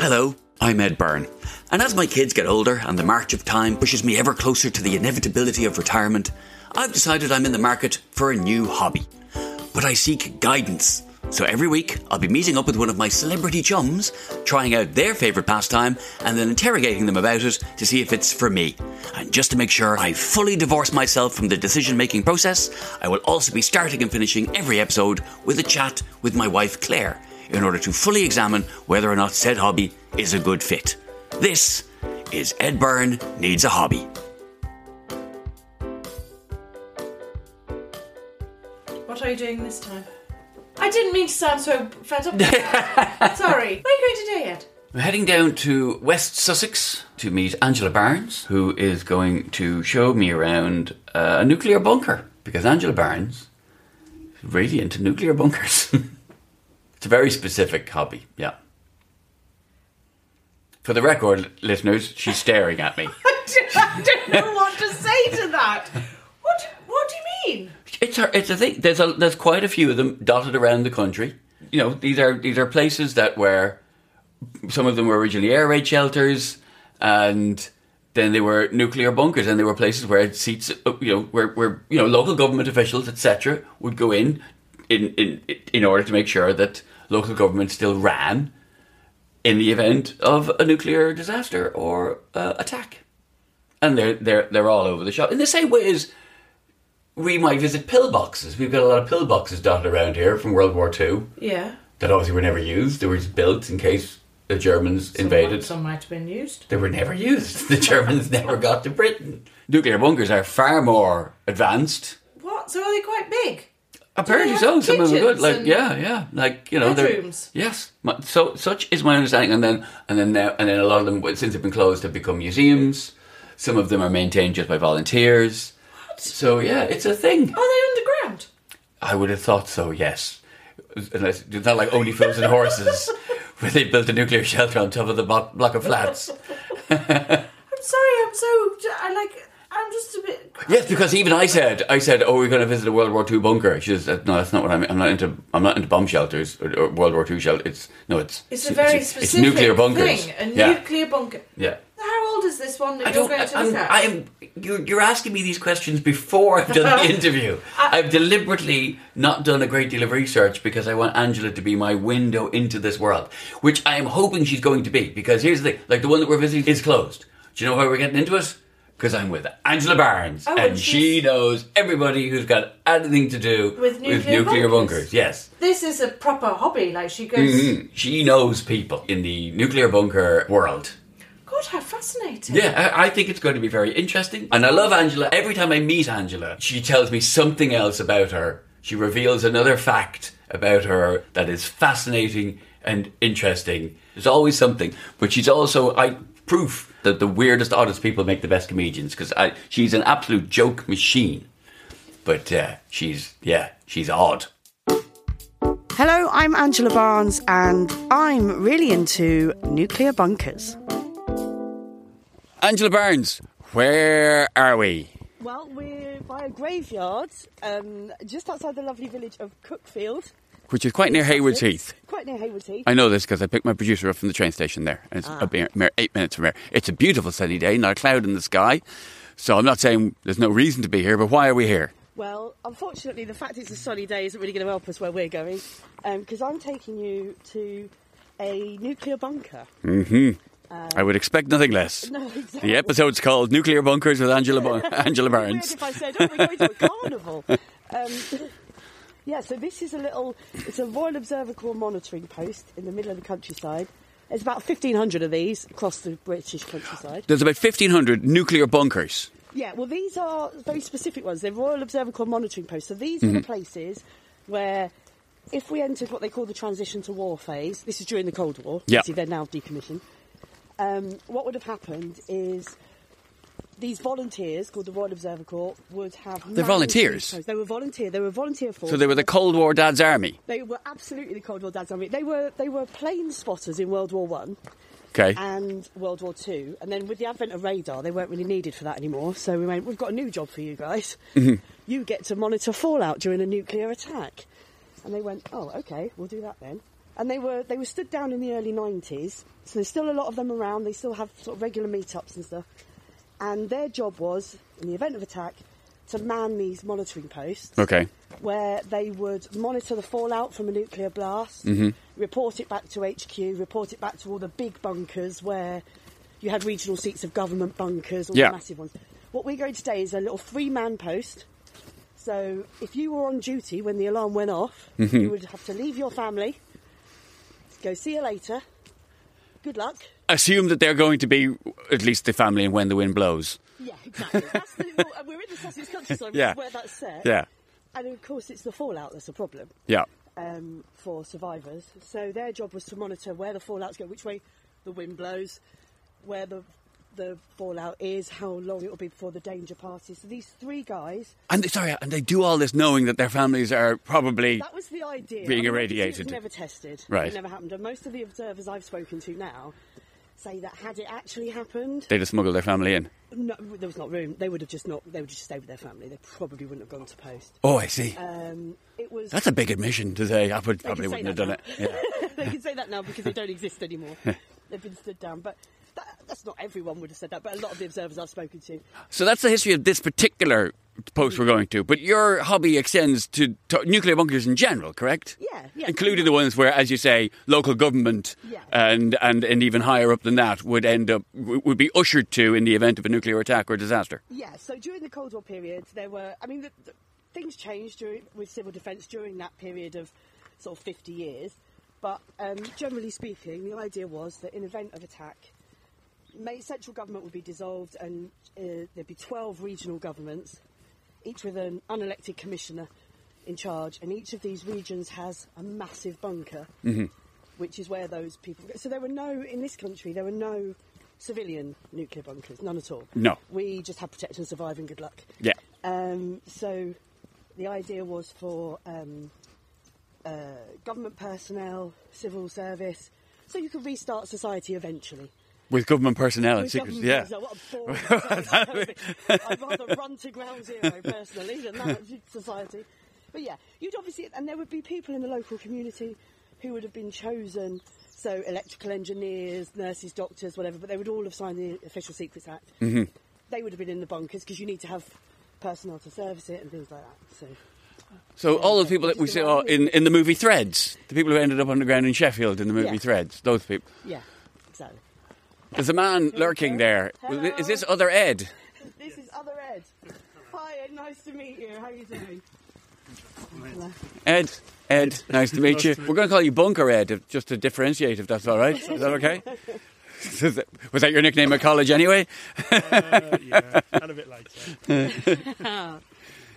Hello, I'm Ed Byrne, and as my kids get older and the march of time pushes me ever closer to the inevitability of retirement, I've decided I'm in the market for a new hobby. But I seek guidance, so every week I'll be meeting up with one of my celebrity chums, trying out their favourite pastime and then interrogating them about it to see if it's for me. And just to make sure I fully divorce myself from the decision-making process, I will also be starting and finishing every episode with a chat with my wife Claire, in order to fully examine whether or not said hobby is a good fit. This is Ed Byrne Needs a Hobby. What are you doing this time? I didn't mean to sound so fed up. Sorry. What are you going to do, Ed? I'm heading down to West Sussex to meet Angela Barnes, who is going to show me around a nuclear bunker, because Angela Barnes is really into nuclear bunkers. It's a very specific hobby, yeah. For the record, listeners, she's staring at me. I don't know what to say to that. What do you mean? It's a thing. There's quite a few of them dotted around the country. You know, these are places that were, some of them were originally air raid shelters, and then they were nuclear bunkers, and they were places where seats, you know, where you know, local government officials, etc., would go in order to make sure that local government still ran in the event of a nuclear disaster or attack. And they're all over the shop. In the same way as we might visit pillboxes. We've got a lot of pillboxes dotted around here from World War II. Yeah. That obviously were never used. They were just built in case the Germans invaded. Some might have been used. They were never used. The Germans never got to Britain. Nuclear bunkers are far more advanced. What? So are they quite big? Apparently so. Some of them are good. Like yeah. Like, you know, bedrooms. Yes. So such is my understanding. And then a lot of them, since they've been closed, have become museums. Some of them are maintained just by volunteers. What? So yeah, it's a thing. Are they underground? I would have thought so. Yes. Unless it's not like Only Fools and Horses, where they built a nuclear shelter on top of the block of flats. I'm just a bit... Yes, because even I said, oh, we're going to visit a World War II bunker. She says, no, that's not what I mean. I'm not into bomb shelters or World War II shelters. It's a very specific it's nuclear bunkers. Thing. Nuclear bunker. Yeah. How old is this one that you're going to look at? You're asking me these questions before I've done the interview. I've deliberately not done a great deal of research because I want Angela to be my window into this world, which I am hoping she's going to be, because here's the thing, like the one that we're visiting is closed. Do you know why we're getting into it? Because I'm with Angela Barnes, and she knows everybody who's got anything to do with nuclear bunkers. Yes. This is a proper hobby, like she goes... Mm-hmm. She knows people in the nuclear bunker world. God, how fascinating. Yeah, I think it's going to be very interesting. And I love Angela. Every time I meet Angela, she tells me something else about her. She reveals another fact about her that is fascinating and interesting. There's always something, but she's also... proof that the weirdest, oddest people make the best comedians, because she's an absolute joke machine. But she's odd. Hello, I'm Angela Barnes, and I'm really into nuclear bunkers. Angela Barnes, Where are we? Well, we're by a graveyard just outside the lovely village of Cuckfield. Which is quite near Haywards Heath. Quite near Haywards Heath. I know this because I picked my producer up from the train station there. And it's a mere 8 minutes from there. It's a beautiful sunny day, not a cloud in the sky. So I'm not saying there's no reason to be here, but why are we here? Well, unfortunately, the fact it's a sunny day isn't really going to help us where we're going. Because I'm taking you to a nuclear bunker. Mm-hmm. I would expect nothing less. No, exactly. The episode's called Nuclear Bunkers with Angela Barnes. It'd be weird if I said, oh, we're going to a carnival. Yeah, so this is it's a Royal Observer Corps monitoring post in the middle of the countryside. There's about 1,500 of these across the British countryside. There's about 1,500 nuclear bunkers. Yeah, well, these are very specific ones. They're Royal Observer Corps monitoring posts. So these are the places where, if we entered what they call the transition to war phase, this is during the Cold War, see, they're now decommissioned, what would have happened is these volunteers, called the Royal Observer Corps, would have... They're volunteers? They were volunteer force. So they were the Cold War Dad's Army? They were absolutely the Cold War Dad's Army. They were plane spotters in World War One. Okay. And World War Two. And then with the advent of radar, they weren't really needed for that anymore. So we went, we've got a new job for you guys. Mm-hmm. You get to monitor fallout during a nuclear attack. And they went, oh, okay, we'll do that then. And they were stood down in the early 90s. So there's still a lot of them around. They still have sort of regular meetups and stuff. And their job was, in the event of attack, to man these monitoring posts. Okay. Where they would monitor the fallout from a nuclear blast, report it back to HQ, report it back to all the big bunkers where you had regional seats of government bunkers, all the massive ones. What we're going to today is a little three-man post. So if you were on duty when the alarm went off, you would have to leave your family, go see you later, good luck. Assume that they're going to be at least the family and when the wind blows. Yeah, exactly. That's we're in the Sussex countryside, where that's set. Yeah. And of course, it's the fallout that's a problem. Yeah. For survivors. So their job was to monitor where the fallout's going, which way the wind blows, where the fallout is, how long it will be before the danger passes. So these three guys... And they do all this knowing that their families are probably... That was the idea. ...being irradiated. It was never tested. Right. It never happened. And most of the observers I've spoken to now say that had it actually happened... They'd have smuggled their family in. No, there was not room. They would just stay with their family. They probably wouldn't have gone to post. Oh, I see. That's a big admission to say. I probably wouldn't have done it. Yeah. They can say that now because they don't exist anymore. They've been stood down, but... That's not everyone would have said that, but a lot of the observers I've spoken to. So that's the history of this particular post we're going to. But your hobby extends to nuclear bunkers in general, correct? Yeah. Including the ones where, as you say, local government and even higher up than that would be ushered to in the event of a nuclear attack or disaster. Yeah. So during the Cold War period, there were. I mean, the things changed with civil defence during that period of sort of 50 years. But generally speaking, the idea was that in event of attack. Central government would be dissolved and there'd be 12 regional governments, each with an unelected commissioner in charge, and each of these regions has a massive bunker, which is where those people go. So in this country there were no civilian nuclear bunkers, none at all. No. We just had protect and survive and good luck. Yeah. So the idea was for government personnel, civil service, so you could restart society eventually. With government personnel and secrets, yeah. What a boring I'd rather run to ground zero personally than that society. But yeah, you'd obviously, and there would be people in the local community who would have been chosen, so electrical engineers, nurses, doctors, whatever, but they would all have signed the Official Secrets Act. Mm-hmm. They would have been in the bunkers because you need to have personnel to service it and things like that. So all the people that we saw in the movie Threads, the people who ended up underground in Sheffield in the movie Threads, those people. Yeah, exactly. There's a man lurking there. Hello. Is this other Ed? This is other Ed. Hi, Ed, nice to meet you. How are you doing? Ed, nice to meet you. We're going to call you Bunker Ed, just to differentiate, if that's all right. Is that okay? Was that your nickname at college anyway? Yeah, and a bit later.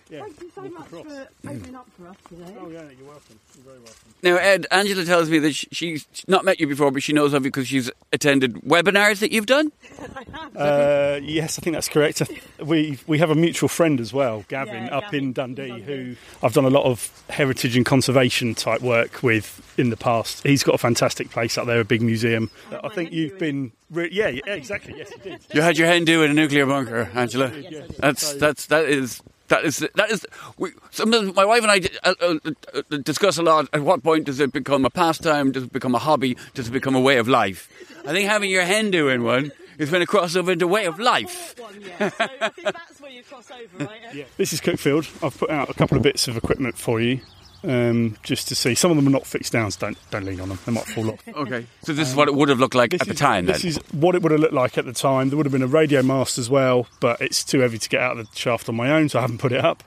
Yeah. Thank you so much for opening up for us today. Oh, yeah, you're welcome. You're very welcome. Now, Ed, Angela tells me that she's not met you before, but she knows of you because she's attended webinars that you've done? I have. Yes, I think that's correct. We have a mutual friend as well, Gavin, in Dundee, who I've done a lot of heritage and conservation type work with in the past. He's got a fantastic place up there, a big museum. I think you've been... exactly, yes, you did. You had your hen do in a nuclear bunker, Angela. Yes, that is. Sometimes my wife and I discuss a lot. At what point does it become a pastime? Does it become a hobby? Does it become a way of life? I think having your hen do in one is when it crosses over into way of life. So I think that's where you cross over, right? Yeah. This is Cuckfield. I've put out a couple of bits of equipment for you. Just to see, some of them are not fixed down, so don't lean on them, they might fall off. Okay, so this is what it would have looked like at the time then? This is what it would have looked like at the time. There would have been a radio mast as well, but it's too heavy to get out of the shaft on my own, so I haven't put it up.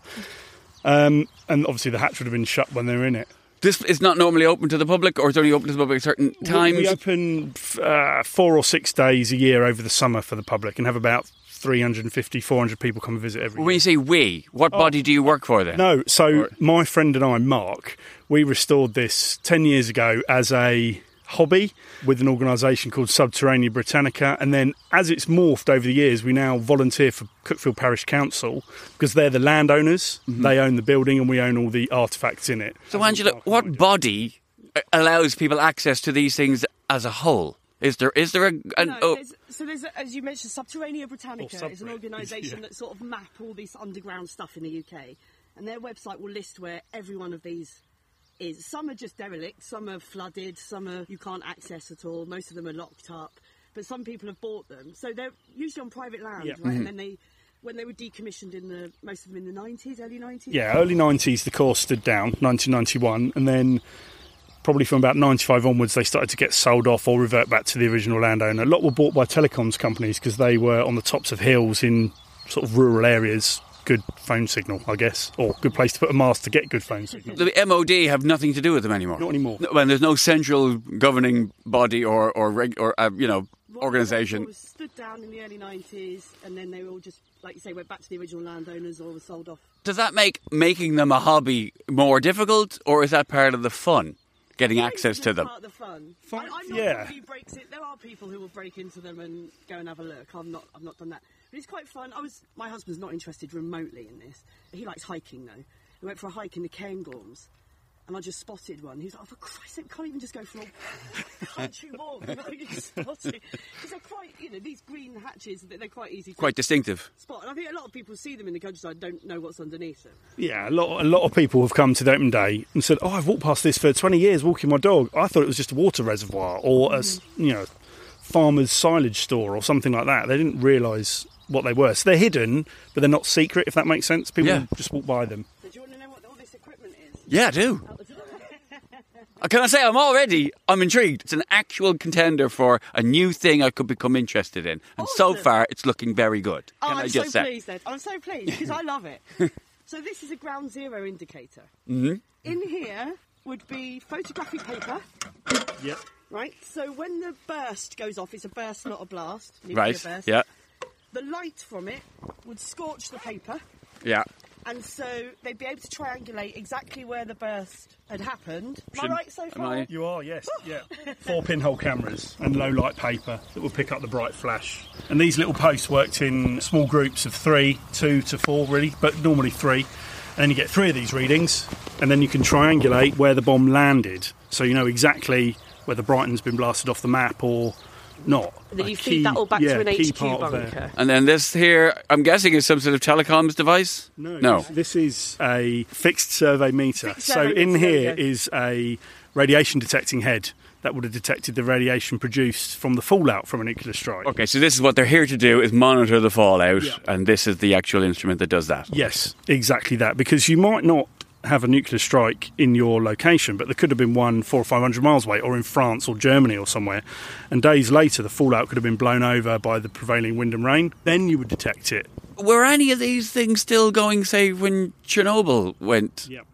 And obviously the hatch would have been shut when they were in it. This is not normally open to the public, or it's only open to the public at certain times? We open 4 or 6 days a year over the summer for the public and have about 350, 400 people come and visit every year. When you say we, what body do you work for then? No, my friend and I, Mark, we restored this 10 years ago as a hobby with an organisation called Subterranea Britannica, and then as it's morphed over the years, we now volunteer for Cuckfield Parish Council because they're the landowners, they own the building and we own all the artefacts in it. So Angela, what body allows people access to these things as a whole? There's, as you mentioned, Subterranea Britannica is an organisation that sort of map all this underground stuff in the UK, and their website will list where every one of these is. Some are just derelict, some are flooded, some are you can't access at all, most of them are locked up, but some people have bought them. So they're usually on private land, right? And then when they were decommissioned most of them in the 90s, early 90s? Yeah, early 90s the Corps stood down, 1991, and then... probably from about 95 onwards, they started to get sold off or revert back to the original landowner. A lot were bought by telecoms companies because they were on the tops of hills in sort of rural areas. Good phone signal, I guess, or good place to put a mast to get good phone signal. The MOD have nothing to do with them anymore. Not anymore. No, there's no central governing body or organisation. It was stood down in the early 90s, and then they were all just, like you say, went back to the original landowners or were sold off. Does that make making them a hobby more difficult, or is that part of the fun? Getting access to them. Part of the fun. I'm not somebody who breaks it. There are people who will break into them and go and have a look. I've not done that. But it's quite fun. My husband's not interested remotely in this. He likes hiking though. We went for a hike in the Cairngorms, and I just spotted one. He was like, "Oh, for Christ's sake, can't even just go for a country walk without getting spotted." Because they're quite, these green hatches. They're quite easy. Quite distinctive. Spot, and I think a lot of people see them in the countryside, don't know what's underneath them. Yeah, a lot of people have come to the open day and said, "Oh, I've walked past this for 20 years walking my dog. I thought it was just a water reservoir or a farmer's silage store or something like that." They didn't realise what they were. So they're hidden, but they're not secret. If that makes sense, people just walk by them. So do you want to know what all this equipment is? Yeah, I do. Can I say I'm intrigued. It's an actual contender for a new thing I could become interested in. And awesome. So far, it's looking very good. I'm so pleased because I love it. So this is a ground zero indicator. Mm-hmm. In here would be photographic paper. Yep. Right? So when the burst goes off, it's a burst, not a blast. Right, burst, yeah. The light from it would scorch the paper. Yeah. And so they'd be able to triangulate exactly where the burst had happened. Am I right so far? You are, yes. Yeah. 4 pinhole cameras and low light paper that will pick up the bright flash. And these little posts worked in small groups of 3, 2 to 4 really, but normally 3. And then you get 3 of these readings and then you can triangulate where the bomb landed. So you know exactly whether Brighton's been blasted off the map or... not. And then you feed that all back to an HQ bunker. And then this here, I'm guessing, is some sort of telecoms device? No. This is a fixed survey meter. Is a radiation detecting head that would have detected the radiation produced from the fallout from a nuclear strike. Okay, so this is what they're here to do, is monitor the fallout, and this is the actual instrument that does that. Yes, exactly that, because you might not have a nuclear strike in your location, but there could have been one 400 or 500 miles away, or in France or Germany or somewhere, and days later the fallout could have been blown over by the prevailing wind and rain. Then you would detect it. Were any of these things still going, say, when Chernobyl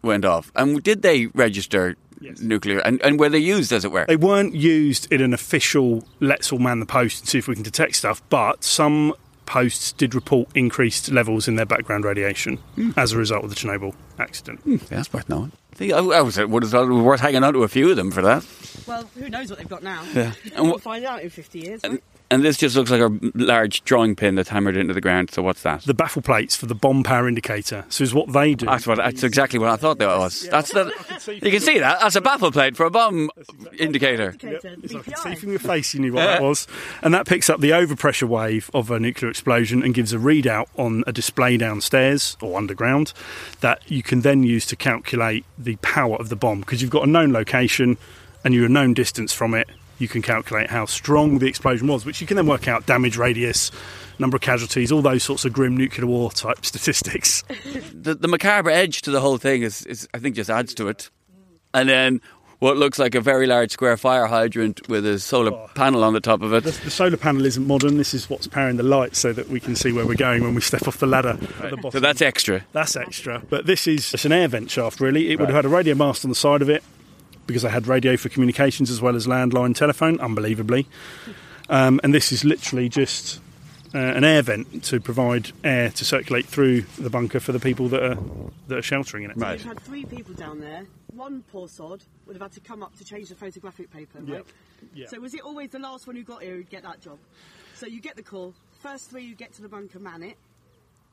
went off? And did they register nuclear? And were they used, as it were? They weren't used in an official, let's all man the post and see if we can detect stuff, but some posts did report increased levels in their background radiation as a result of the Chernobyl accident. Yeah, that's worth knowing. See, I was worth hanging on to a few of them for that. Well, who knows what they've got now? Yeah. We'll find out in 50 years. And this just looks like a large drawing pin that's hammered into the ground. So what's that? The baffle plates for the bomb power indicator. So it's what they do. That's exactly what I thought that was. Yeah. You can see that. That's a baffle plate for a bomb indicator. Yep. I could see from your face you knew what that was. And that picks up the overpressure wave of a nuclear explosion and gives a readout on a display downstairs or underground that you can then use to calculate the power of the bomb. Because you've got a known location and you're a known distance from it. You can calculate how strong the explosion was, which you can then work out damage radius, number of casualties, all those sorts of grim nuclear war type statistics. The macabre edge to the whole thing is, I think, just adds to it. And then what looks like a very large square fire hydrant with a solar panel on the top of it. The solar panel isn't modern. This is what's powering the light so that we can see where we're going when we step off the ladder at the bottom. So that's extra. That's extra. But this is just an air vent shaft, really. It would have had a radio mast on the side of it, because I had radio for communications as well as landline telephone, unbelievably. And this is literally just an air vent to provide air to circulate through the bunker for the people that are sheltering in it. Right. So you've had three people down there. One poor sod would have had to come up to change the photographic paper, right? Yep. So was it always the last one who got here who'd get that job? So you get the call. First three who get to the bunker man it,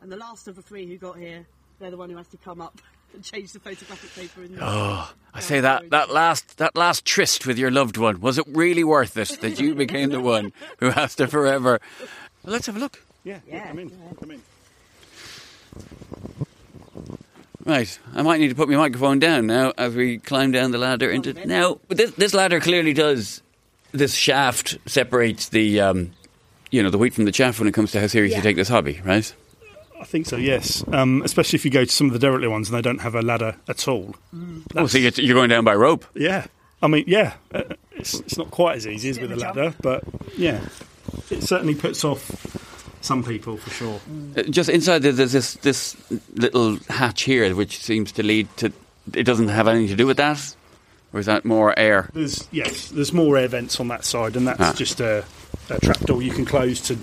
and the last of the three who got here, they're the one who has to come up and change the photographic paper. I say that last tryst with your loved one, was it really worth it that you became the one who has to forever? Well, let's have a look. Yeah. Come in. Right, I might need to put my microphone down now as we climb down the ladder into... Now, this ladder clearly does... This shaft separates the, the wheat from the chaff when it comes to how serious you take this hobby, right? I think so, yes. Especially if you go to some of the derelict ones and they don't have a ladder at all. So you're going down by rope? Yeah. I mean, yeah. It's not quite as easy as with a ladder, but yeah. It certainly puts off some people, for sure. Just inside there's this little hatch here, which seems to lead to... It doesn't have anything to do with that? Or is that more air? There's more air vents on that side, and that's just a trapdoor you can close to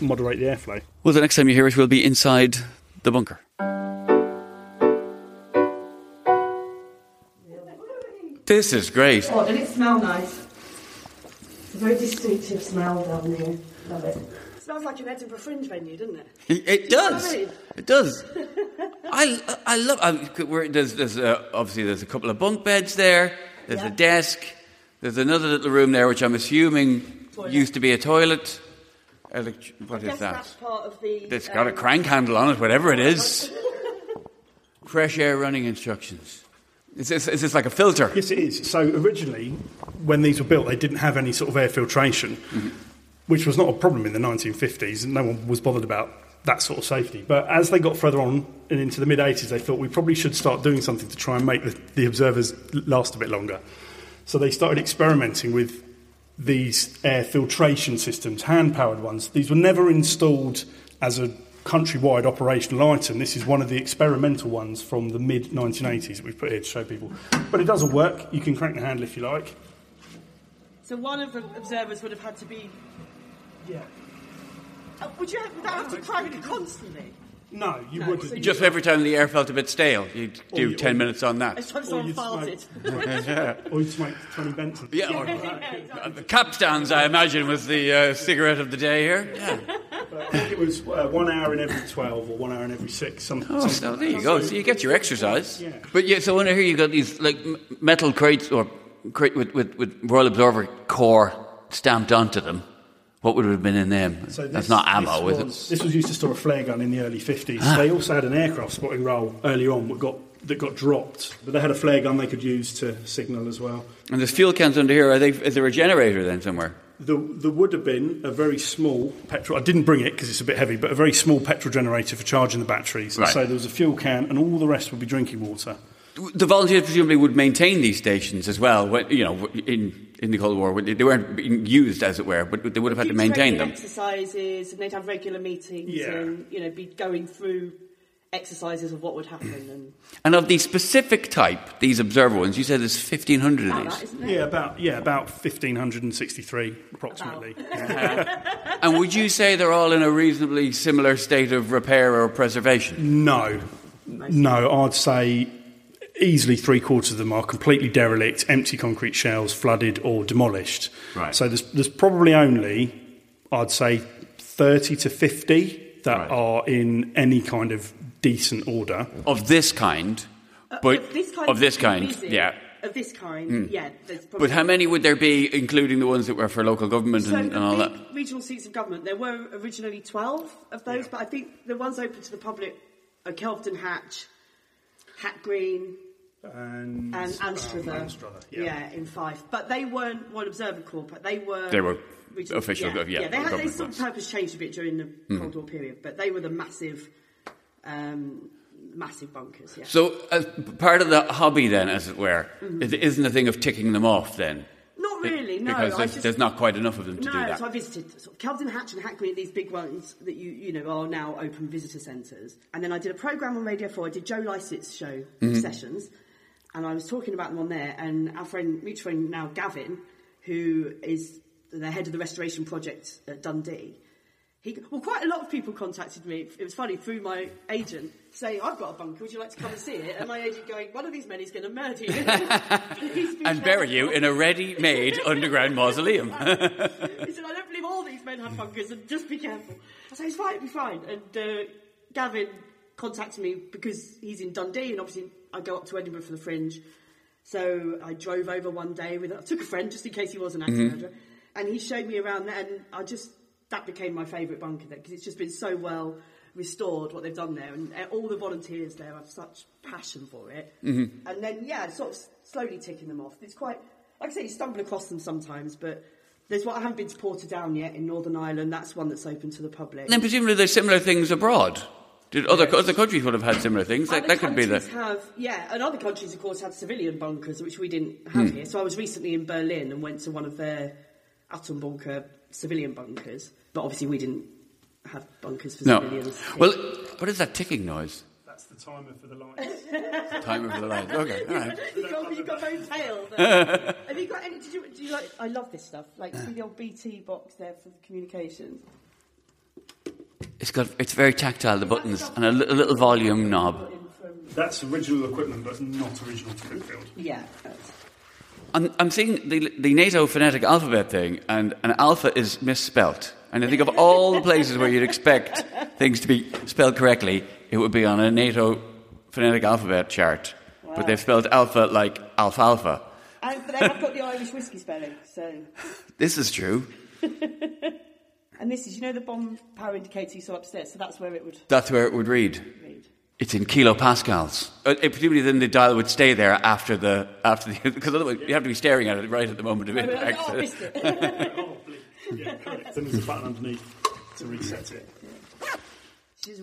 moderate the airflow. Well, the next time you hear us, we'll be inside the bunker. This is great. Oh, did it smell nice? It's a very distinctive smell down there. Love it. It smells like an Edinburgh Fringe venue, doesn't it? It does. It does. I love... obviously, there's a couple of bunk beds there. There's a desk. There's another little room there, which I'm assuming used to be a toilet. What is that? That's part of the... It's got a crank handle on it, whatever it is. Fresh air running instructions. Is this like a filter? Yes, it is. So originally, when these were built, they didn't have any sort of air filtration, which was not a problem in the 1950s, and no one was bothered about that sort of safety. But as they got further on and into the mid-80s, they thought we probably should start doing something to try and make the observers last a bit longer. So they started experimenting with these air filtration systems, hand-powered ones. These were never installed as a countrywide operational item. This is one of the experimental ones from the mid-1980s that we've put here to show people. But it doesn't work. You can crank the handle if you like. So one of the observers would have had to be... Yeah. Would that have to crank constantly? No, you wouldn't. So just every time the air felt a bit stale, you'd do 10 minutes on that. It's or you'd smoke 20 bents. The capstans, I imagine, was the cigarette of the day here. Yeah. I think it was 1 hour in every 12 or 1 hour in every six. So there you go. So you get your exercise. Yeah. But yeah, so when I hear you got these like metal crates or crate with Royal Observer Corps stamped onto them. What would have been in them? So that's not ammo, is it? This was used to store a flare gun in the early 50s. They also had an aircraft spotting role earlier on that got dropped. But they had a flare gun they could use to signal as well. And there's fuel cans under here. Is there a generator then somewhere? There would have been a very small petrol... I didn't bring it because it's a bit heavy, but a very small petrol generator for charging the batteries. Right. So there was a fuel can and all the rest would be drinking water. The volunteers presumably would maintain these stations as well, in the Cold War. They weren't being used, as it were, but they would have had to maintain them. Exercises, and they'd have regular meetings and, be going through exercises of what would happen. And of the specific type, these observer ones, you said there's 1,500 of these. About 1,563 approximately. And would you say they're all in a reasonably similar state of repair or preservation? No, I'd say easily three-quarters of them are completely derelict, empty concrete shells, flooded or demolished. Right. So there's probably only, I'd say, 30 to 50 that are in any kind of decent order. Of this kind. But how many would there be, including the ones that were for local government and all that? Regional seats of government, there were originally 12 of those, but I think the ones open to the public are Kelfton Hatch, Hat Green, and Anstruther. In Fife. But they weren't Royal Observer Corps, but they were official government. They sort of purpose changed a bit during the Cold War period, but they were the massive bunkers. Yeah. So part of the hobby then, as it were, it isn't a thing of ticking them off then? Not really, no. Because there's not quite enough of them to do that. No, so I visited sort of Kelvin Hatch and Hackney, these big ones that you know are now open visitor centres. And then I did a programme on Radio 4. I did Joe Lycett's show, Sessions, and I was talking about them on there. And our mutual friend now, Gavin, who is the head of the restoration project at Dundee, quite a lot of people contacted me. It was funny, through my agent, saying, "I've got a bunker, would you like to come and see it?" And my agent going, "One of these men is going to murder you." And bury you in a ready-made underground mausoleum. He said, "I don't believe all these men have bunkers, and just be careful." I said, "It's fine, it'll be fine." And Gavin contacted me because he's in Dundee, and obviously I go up to Edinburgh for the Fringe. So I drove over one day, I took a friend just in case he was an accident murderer, and he showed me around there, and that became my favourite bunker there, because it's just been so well restored, what they've done there, and all the volunteers there have such passion for it. And then, sort of slowly ticking them off. It's quite, like I say, you stumble across them sometimes, but there's I haven't been to Portadown yet in Northern Ireland. That's one that's open to the public. And then presumably there's similar things abroad. Other countries would have had similar things. That could be the... and other countries, of course, had civilian bunkers, which we didn't have here. So I was recently in Berlin and went to one of their Atombunker civilian bunkers, but obviously we didn't have bunkers for civilians. Well, what is that ticking noise? That's the timer for the lights. Okay, all right. You've got very pale there. Have you got any? Do you like? I love this stuff. Like, see the old BT box there for the communications. It's very tactile. The buttons and a little volume knob. That's original equipment, but not original to Cuckfield. Yeah. I'm seeing the NATO phonetic alphabet thing, and alpha is misspelt. And I think of all the places where you'd expect things to be spelled correctly, it would be on a NATO phonetic alphabet chart. Wow. But they've spelled alpha like alfalfa. But they have got the Irish whiskey spelling, so... This is true. And this is, the bomb power indicator you saw upstairs, so that's where it would... That's where it would read. It's in kilopascals. Presumably then the dial would stay there after the because otherwise you have to be staring at it right at the moment of impact. Oh, I missed it. Correct. Then there's a button underneath to reset it.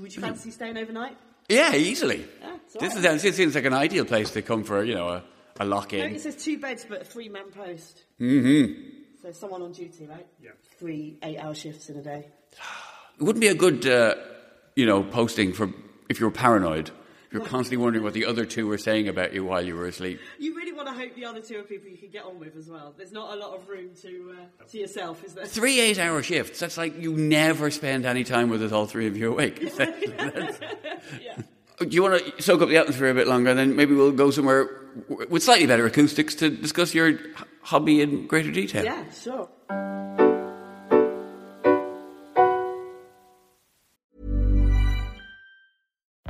Would you fancy staying overnight? Yeah, easily. It seems like an ideal place to come for, a lock-in. No, it says 2 beds but a 3-man post. So someone on duty, right? Yeah. 3 8-hour shifts in a day. It wouldn't be a good, posting for... If you're paranoid, you're constantly wondering what the other two were saying about you while you were asleep. You really want to hope the other two are people you can get on with as well. There's not a lot of room to yourself, is there? 3 8-hour shifts. That's like you never spend any time with us, all three of you awake. Do you want to soak up the atmosphere a bit longer, and then maybe we'll go somewhere with slightly better acoustics to discuss your hobby in greater detail? Yeah, sure.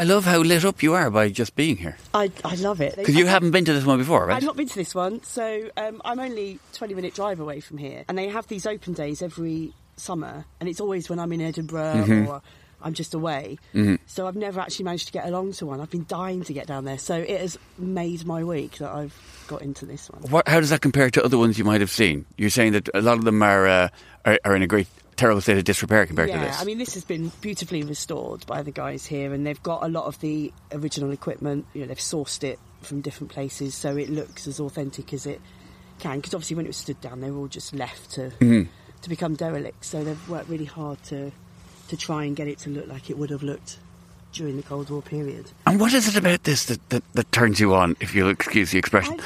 I love how lit up you are by just being here. I love it. Because you haven't been to this one before, right? I've not been to this one, so I'm only 20-minute drive away from here. And they have these open days every summer, and it's always when I'm in Edinburgh or I'm just away. So I've never actually managed to get along to one. I've been dying to get down there, so it has made my week that I've got into this one. How does that compare to other ones you might have seen? You're saying that a lot of them are in a great... terrible state of disrepair compared to this. Yeah, I mean, this has been beautifully restored by the guys here, and they've got a lot of the original equipment. You know, they've sourced it from different places, so it looks as authentic as it can. Because obviously, when it was stood down, they were all just left to become derelict. So they've worked really hard to try and get it to look like it would have looked during the Cold War period. And what is it about this that turns you on, if you'll excuse the expression?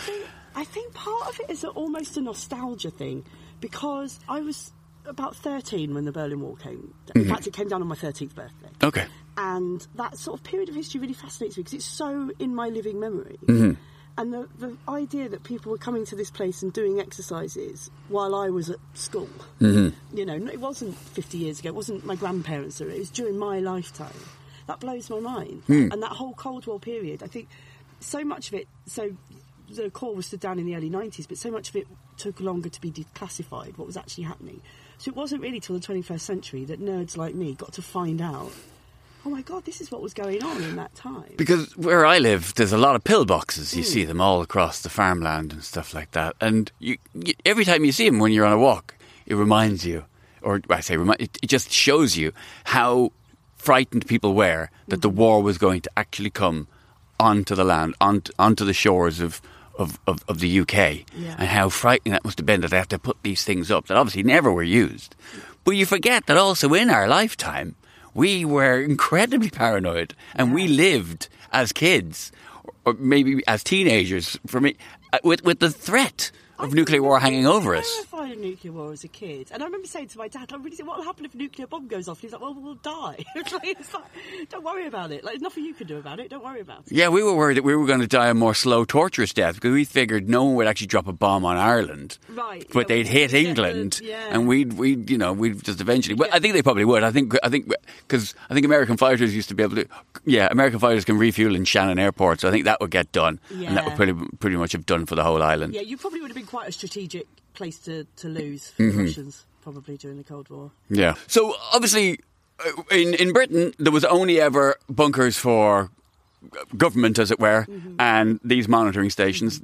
I think part of it is almost a nostalgia thing, because I was about 13 when the Berlin Wall came down. In fact, it came down on my 13th birthday. Okay. And that sort of period of history really fascinates me because it's so in my living memory. And the idea that people were coming to this place and doing exercises while I was at school. You know, it wasn't 50 years ago. It wasn't my grandparents' era. It was during my lifetime. That blows my mind. And that whole Cold War period, I think so much of it... So the Corps was stood down in the early 90s, but so much of it took longer to be declassified, what was actually happening. So it wasn't really till the 21st century that nerds like me got to find out, oh my God, this is what was going on in that time. Because where I live, there's a lot of pillboxes. You see them all across the farmland and stuff like that. And you, every time you see them when you're on a walk, it reminds you, or I say it just shows you how frightened people were that the war was going to actually come onto the land, onto the shores of the UK, and how frightening that must have been that they have to put these things up that obviously never were used. But you forget that also in our lifetime, we were incredibly paranoid, and we lived as kids, or maybe as teenagers, for me, with the threat of nuclear war hanging over us. I was terrified of nuclear war as a kid. And I remember saying to my dad, I really said, what will happen if a nuclear bomb goes off? And he's like, well, we'll die. It's like, don't worry about it. Like, there's nothing you can do about it. Don't worry about it. Yeah, we were worried that we were going to die a more slow, torturous death because we figured no one would actually drop a bomb on Ireland. Right. But they'd hit England and we'd just eventually... Well, I think they probably would. I think because I think American fighters used to be able to... Yeah, American fighters can refuel in Shannon Airport, so I think that would get done. Yeah. And that would pretty much have done for the whole island. Yeah, you probably would have been quite a strategic place to lose for the Russians, probably during the Cold War. Yeah. So obviously, in Britain, there was only ever bunkers for government, as it were, and these monitoring stations.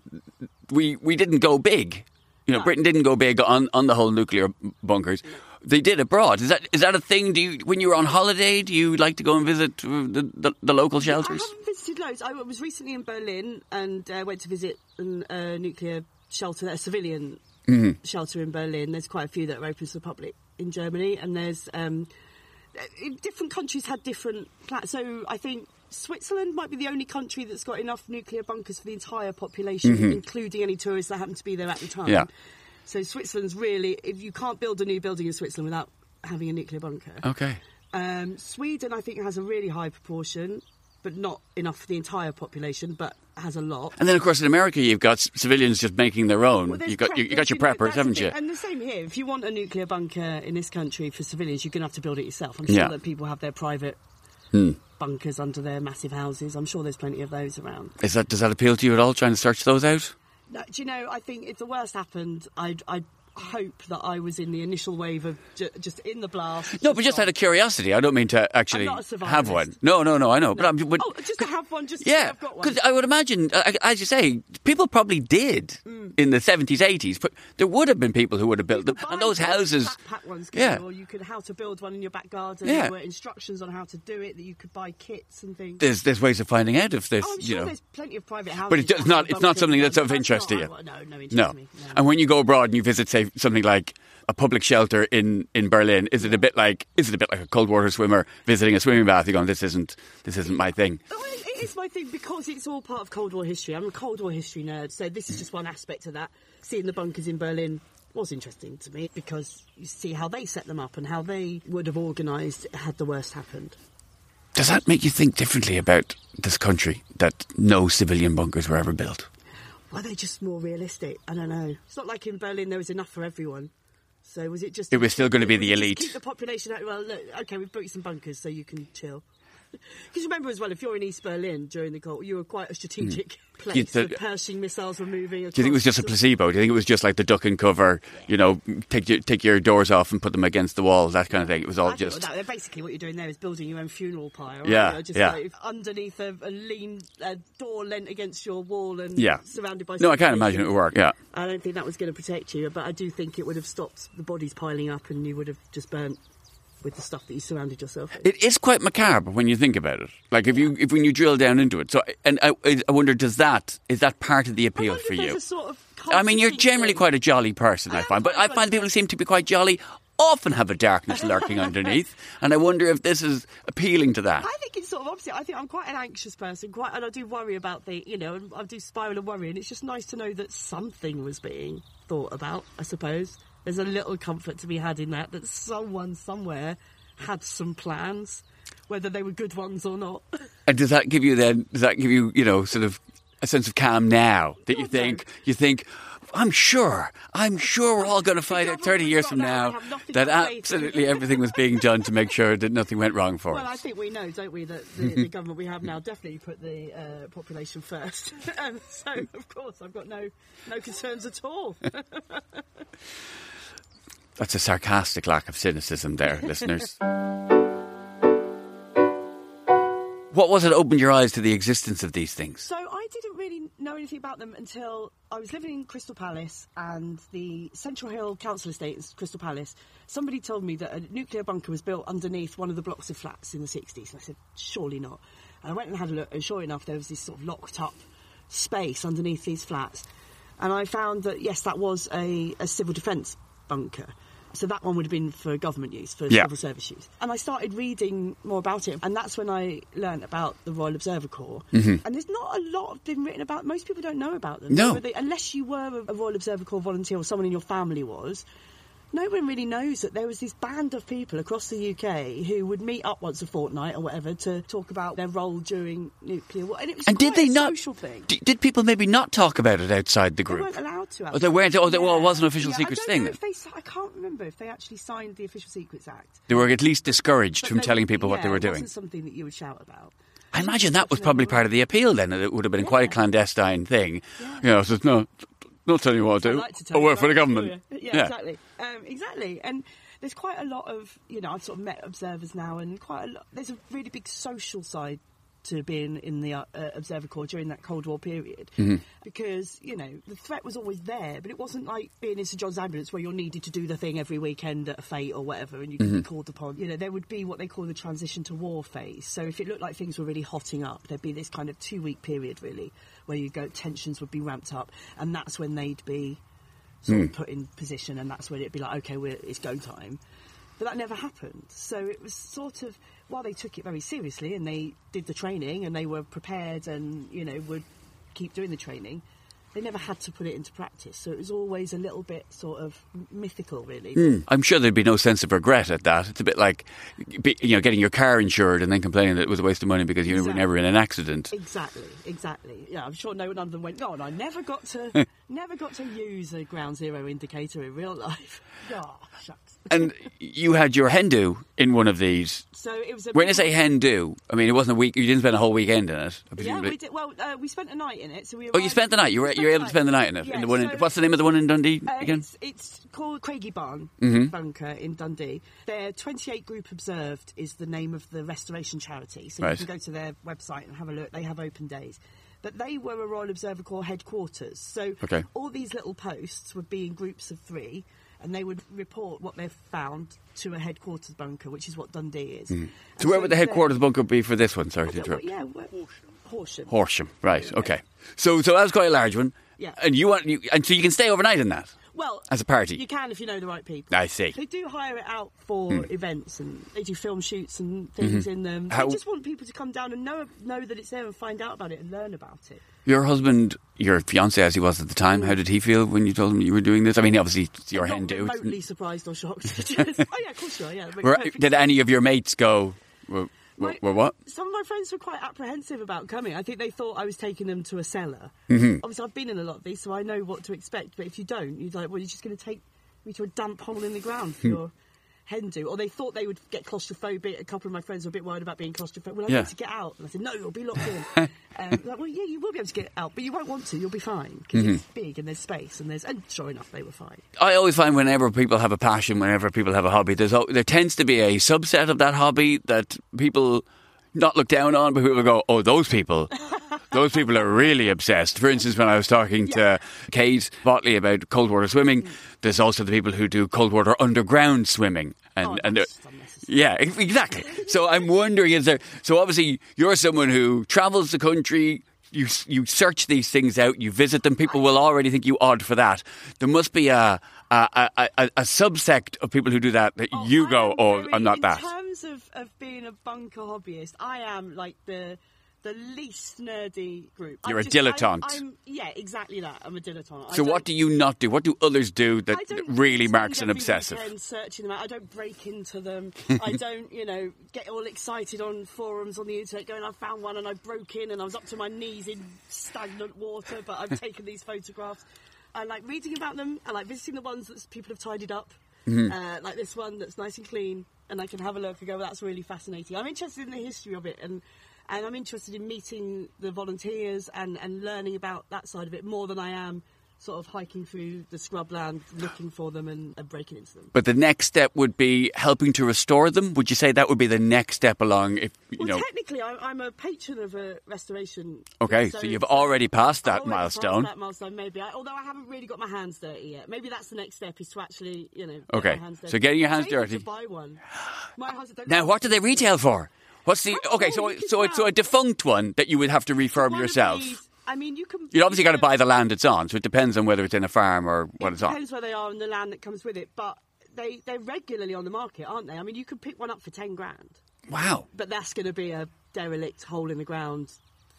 We didn't go big. You know, Britain didn't go big on the whole nuclear bunkers. They did abroad. Is that a thing? Do you, when you were on holiday, do you like to go and visit the local shelters? I haven't visited loads. I was recently in Berlin and went to visit a nuclear shelter, a civilian shelter in Berlin. There's quite a few that are open to the public in Germany, and there's different countries had different so I think Switzerland might be the only country that's got enough nuclear bunkers for the entire population, including any tourists that happen to be there at the time. So Switzerland's really, if you can't build a new building in Switzerland without having a nuclear bunker. Sweden, I think, has a really high proportion, but not enough for the entire population, but has a lot. And then, of course, in America, you've got civilians just making their own. Well, you've got your preppers, haven't you? And the same here. If you want a nuclear bunker in this country for civilians, you're going to have to build it yourself. I'm sure that people have their private bunkers under their massive houses. I'm sure there's plenty of those around. Does that appeal to you at all, trying to search those out? No, do you know, I think if the worst happened, I'd hope that I was in the initial wave of just in the blast. No, but just out of curiosity. I don't mean to actually have one. No, I know. No. But just to have one, just to say I've got one. Because I would imagine, as you say, people probably did in the 70s, 80s, but there would have been people who would have built them. And those houses... Backpack ones, or you could how to build one in your back garden. Yeah. There were instructions on how to do it, that you could buy kits and things. There's ways of finding out if there's, I'm sure there's plenty of private houses. But it's not something that's of interest to you. No interest to me. No. And when you go abroad and you visit, say, something like a public shelter in Berlin, is it a bit like a Cold Water swimmer visiting a swimming bath? You're going, this isn't my thing. Well, it is my thing because it's all part of Cold War history. I'm a Cold War history nerd, so this is just one aspect of that. Seeing the bunkers in Berlin was interesting to me because you see how they set them up and how they would have organised had the worst happened. Does that make you think differently about this country, that no civilian bunkers were ever built? Well, they're just more realistic. I don't know. It's not like in Berlin there was enough for everyone. So was it just... It was still going to be the elite. Keep the population out. Well, look, OK, we've built some bunkers so you can chill. Because remember as well, if you're in East Berlin during the Cold War, you were quite a strategic place. The Pershing missiles were moving across. Do you think it was just a placebo? Do you think it was just like the duck and cover, you know, take your doors off and put them against the wall, that kind of thing? It was all just... Basically what you're doing there is building your own funeral pyre. Right? Yeah, you know, just like underneath a lean door lent against your wall and surrounded by... No, I can't imagine it would work, yeah. I don't think that was going to protect you, but I do think it would have stopped the bodies piling up and you would have just burnt with the stuff that you surrounded yourself with. It is quite macabre when you think about it. Like, when you drill down into it. So, and I wonder, is that part of the appeal for you? Sort of you're generally quite a jolly person, I find. But I find people who seem to be quite jolly often have a darkness lurking underneath. And I wonder if this is appealing to that. I think it's sort of opposite. I think I'm quite an anxious person, and I do worry about things, you know, and I do spiral and worry. And it's just nice to know that something was being thought about, I suppose. There's a little comfort to be had in that someone somewhere had some plans, whether they were good ones or not. And does that give you sort of a sense of calm now that you think, I'm sure we're all going to find out 30 years from now that absolutely everything was being done to make sure that nothing went wrong for us. Well, I think we know, don't we, that the government we have now definitely put the population first. So, of course, I've got no concerns at all. That's a sarcastic lack of cynicism there, listeners. What was it opened your eyes to the existence of these things? So I didn't really know anything about them until I was living in Crystal Palace, and the Central Hill Council Estate in Crystal Palace, somebody told me that a nuclear bunker was built underneath one of the blocks of flats in the 60s. And I said, surely not. And I went and had a look, and sure enough, there was this sort of locked up space underneath these flats. And I found that, yes, that was a civil defence bunker. So that one would have been for government use, for civil service use. And I started reading more about it, and that's when I learnt about the Royal Observer Corps. Mm-hmm. And there's not a lot been written about. Most people don't know about them. No. Unless you were a Royal Observer Corps volunteer or someone in your family was, no one really knows that there was this band of people across the UK who would meet up once a fortnight or whatever to talk about their role during nuclear war. And it was a social thing. Did people maybe not talk about it outside the group? They weren't allowed to. Well, it was an official secrets thing. I can't remember if they actually signed the Official Secrets Act. They were at least discouraged from telling people what they were doing. It wasn't something that you would shout about. I imagine that was probably part of the appeal then. It would have been quite a clandestine thing. Yeah. You know, so not telling you what I do. I work for the government. Yeah, exactly. Exactly. And there's quite a lot of, you know, I've sort of met observers now, and there's a really big social side to being in the Observer Corps during that Cold War period. Mm-hmm. Because, you know, the threat was always there, but it wasn't like being in St John's Ambulance where you're needed to do the thing every weekend at a fete or whatever, and you can be called upon. You know, there would be what they call the transition to war phase. So if it looked like things were really hotting up, there'd be this kind of 2-week period, really, where you'd go, tensions would be ramped up, and that's when they'd be sort of put in position, and that's when it'd be like, OK, it's go time. But that never happened. So it was sort of, while they took it very seriously and they did the training and they were prepared and, you know, would keep doing the training, they never had to put it into practice. So it was always a little bit sort of mythical, really. Mm. I'm sure there'd be no sense of regret at that. It's a bit like, you know, getting your car insured and then complaining that it was a waste of money because you were never in an accident. Exactly. Yeah, I'm sure none of them went, no, and I never got to use a ground zero indicator in real life. Oh, shucks. And you had your hen do in one of these. So it was. When I say hen do, I mean it wasn't a week. You didn't spend a whole weekend in it. Yeah, we did. Well, we spent a night in it. So we. Oh, you spent the night. You were able to spend the night in it. Yeah, in the one. What's the name of the one in Dundee again? It's called Craigie Barn bunker in Dundee. Their 28 Group Observed is the name of the restoration charity. So you can go to their website and have a look. They have open days. But they were a Royal Observer Corps headquarters. So all these little posts would be in groups of three. And they would report what they found to a headquarters bunker, which is what Dundee is. Mm. So where would the headquarters bunker be for this one? Sorry to interrupt. Horsham. Right. Okay. So that was quite a large one. Yeah. And so you can stay overnight in that. Well, as a party, you can if you know the right people. I see. They do hire it out for events, and they do film shoots and things in them. They just want people to come down and know that it's there and find out about it and learn about it. Your husband, your fiancé as he was at the time, how did he feel when you told him you were doing this? I mean, obviously, your hen do. Not remotely surprised or shocked. Of course you are. Yeah. Did any of your mates go? Well, what? Some of my friends were quite apprehensive about coming. I think they thought I was taking them to a cellar. Mm-hmm. Obviously, I've been in a lot of these, so I know what to expect. But if you don't, you're just going to take me to a damp hole in the ground for your tend to, or they thought they would get claustrophobic. A couple of my friends were a bit worried about being claustrophobic. Well, I need to get out. And I said, no, you'll be locked in. Like, well, yeah, you will be able to get out, but you won't want to. You'll be fine, because it's big and there's space. And sure enough, they were fine. I always find whenever people have a passion, whenever people have a hobby, there tends to be a subset of that hobby that people not look down on, but people go, oh, those people... Those people are really obsessed. For instance, when I was talking to Kate Botley about cold water swimming, there's also the people who do cold water underground swimming. Yeah, exactly. So I'm wondering, is there... So obviously, you're someone who travels the country, you search these things out, you visit them, people will already think you odd for that. There must be a subsect of people who do that I'm not that. In terms of being a bunker hobbyist, I am like the least nerdy group. You're a dilettante. I'm, yeah, exactly that. I'm a dilettante. So what do you not do? What do others do that really marks an obsessive? Searching them out. I don't break into them. I don't, get all excited on forums on the internet going, I found one and I broke in and I was up to my knees in stagnant water, but I've taken these photographs. I like reading about them. I like visiting the ones that people have tidied up. Mm-hmm. Like this one that's nice and clean, and I can have a look and go, well, that's really fascinating. I'm interested in the history of it, and I'm interested in meeting the volunteers and learning about that side of it more than I am sort of hiking through the scrubland looking for them and breaking into them. But the next step would be helping to restore them? Would you say that would be the next step along? Technically, I'm a patron of a restoration. Okay, so you've already passed that milestone. Passed that milestone, maybe. Although I haven't really got my hands dirty yet. Maybe that's the next step, is to actually, get my hands dirty. So getting your hands dirty. To buy one. Now, what do they retail for? What's the... Okay, so it's a defunct one that you would have to refurb yourself. You can... You'd obviously got to buy the land it's on, so it depends on whether it's in a farm or what it's on. It depends where they are and the land that comes with it, but they're regularly on the market, aren't they? You could pick one up for 10 grand. Wow. But that's going to be a derelict hole in the ground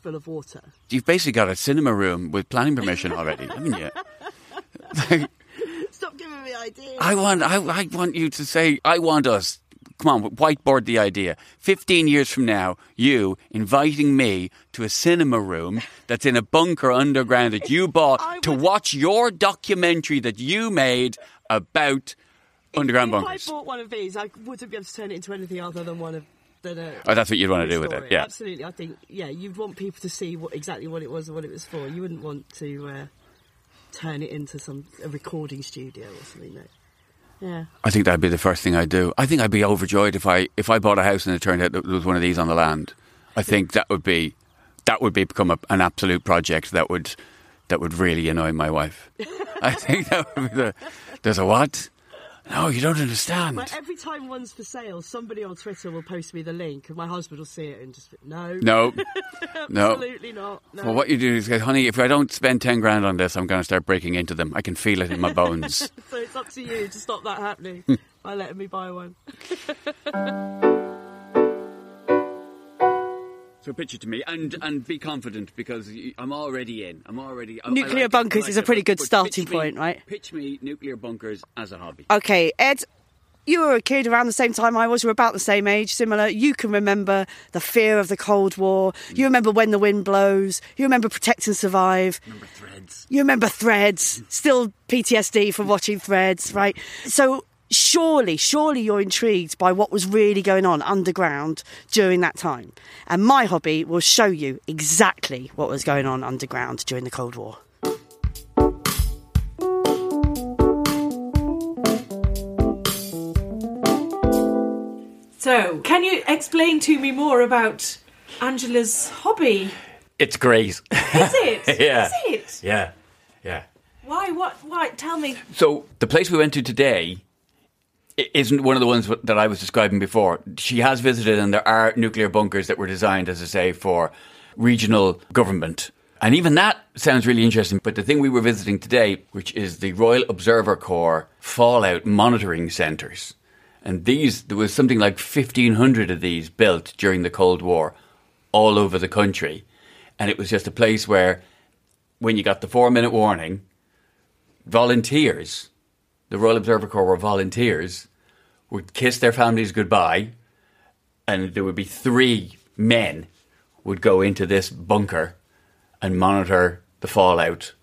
full of water. You've basically got a cinema room with planning permission already, haven't you? Stop giving me ideas. I want you to say, I want us... Come on, whiteboard the idea. 15 years from now, you inviting me to a cinema room that's in a bunker underground that you bought to watch your documentary that you made about underground bunkers. If I bought one of these, I wouldn't be able to turn it into anything other than one of... that's what you'd want to do with it, yeah. Absolutely, I think, yeah, you'd want people to see exactly what it was and what it was for. You wouldn't want to turn it into a recording studio or something, no. Yeah. I think that'd be the first thing I'd do. I think I'd be overjoyed if I bought a house and it turned out there was one of these on the land. I think that would become an absolute project that would really annoy my wife. I think that would be there's a what? No, you don't understand. But every time one's for sale, somebody on Twitter will post me the link and my husband will see it and just no. Absolutely not. No. Well, what you do is go, honey, if I don't spend 10 grand on this, I'm going to start breaking into them. I can feel it in my bones. So it's up to you to stop that happening by letting me buy one. So picture to me and be confident, because I'm already in. Nuclear bunkers is a pretty good starting point, right? Pitch me nuclear bunkers as a hobby. Okay, Ed, you were a kid around the same time I was. We're about the same age, similar. You can remember the fear of the Cold War. You remember When the Wind Blows. You remember Protect and Survive. Remember Threads. You remember Threads. Still PTSD from watching Threads, right? So surely you're intrigued by what was really going on underground during that time. And my hobby will show you exactly what was going on underground during the Cold War. So, can you explain to me more about Angela's hobby? It's great. Is it? Yeah. Is it? Yeah. Yeah. Why? What? Why? Tell me. So, the place we went to today... isn't one of the ones that I was describing before. She has visited, and there are nuclear bunkers that were designed, as I say, for regional government. And even that sounds really interesting. But the thing we were visiting today, which is the Royal Observer Corps fallout monitoring centres. And there was something like 1,500 of these built during the Cold War all over the country. And it was just a place where, when you got the 4-minute warning, volunteers... the Royal Observer Corps were volunteers, would kiss their families goodbye, and there would be 3 men would go into this bunker and monitor the fallout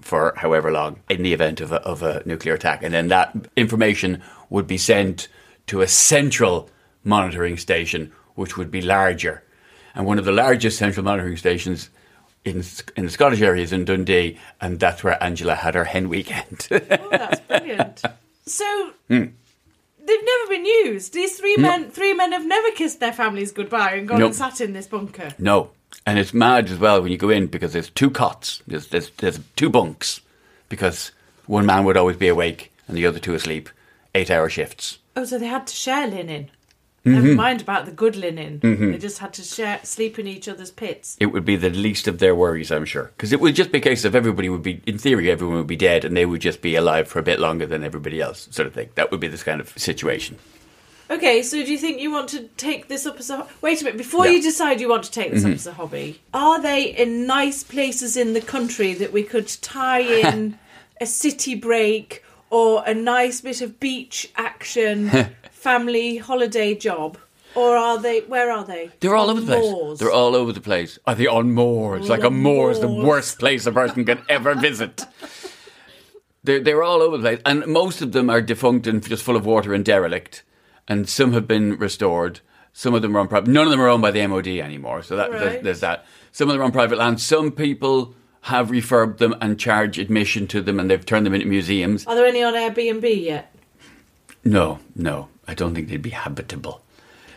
for however long in the event of a nuclear attack. And then that information would be sent to a central monitoring station, which would be larger. And one of the largest central monitoring stations in the Scottish area is in Dundee, and that's where Angela had her hen weekend. Oh, that's brilliant. So... They've never been used. These three men have never kissed their families goodbye and gone and sat in this bunker. No. And it's mad as well when you go in, because there's two cots. There's two bunks, because one man would always be awake and the other two asleep. 8-hour shifts. Oh, so they had to share linen. Mm-hmm. Never mind about the good linen. Mm-hmm. They just had to sleep in each other's pits. It would be the least of their worries, I'm sure. Because it would just be a case of everybody would be, in theory, everyone would be dead and they would just be alive for a bit longer than everybody else, sort of thing. That would be this kind of situation. Okay, so do you think you want to take this up as a... Wait a minute, before you decide you want to take this up as a hobby, are they in nice places in the country that we could tie in a city break or a nice bit of beach action... family holiday job, or are they? Where are they? They're all over the place. They're all over the place. Are they on moors? Like a moor is the worst place a person can ever visit. They're all over the place, and most of them are defunct and just full of water and derelict. And some have been restored. Some of them are on private. None of them are owned by the MOD anymore. So that there's that. Some of them are on private land. Some people have refurbed them and charge admission to them, and they've turned them into museums. Are there any on Airbnb yet? No. I don't think they'd be habitable.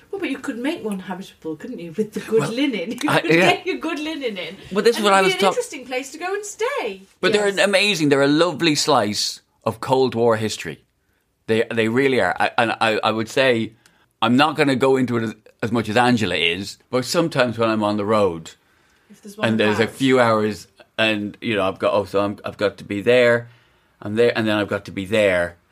Well, but you could make one habitable, couldn't you, with the good linen? You could get your good linen in. Well, this is what I was talking. An interesting place to go and stay. But they're amazing. They're a lovely slice of Cold War history. They really are. I would say I'm not going to go into it as much as Angela is, but sometimes when I'm on the road, if there's one and there's a few hours, and you know I've got to be there.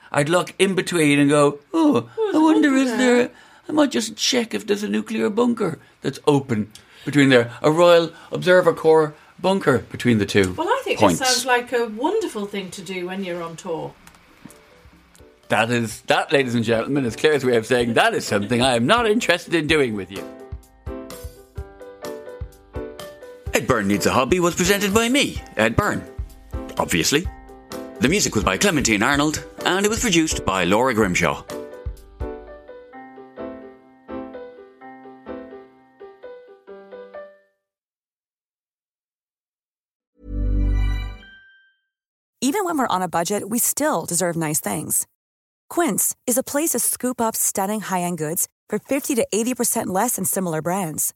I'd look in between and go, I wonder, is there... I might just check if there's a nuclear bunker that's open between there. A Royal Observer Corps bunker between the two. Well, I think this sounds like a wonderful thing to do when you're on tour. That, ladies and gentlemen, is Claire's way of saying that is something I am not interested in doing with you. Ed Byrne Needs a Hobby was presented by me, Ed Byrne. Obviously. The music was by Clementine Arnold, and it was produced by Laura Grimshaw. Even when we're on a budget, we still deserve nice things. Quince is a place to scoop up stunning high-end goods for 50 to 80% less than similar brands.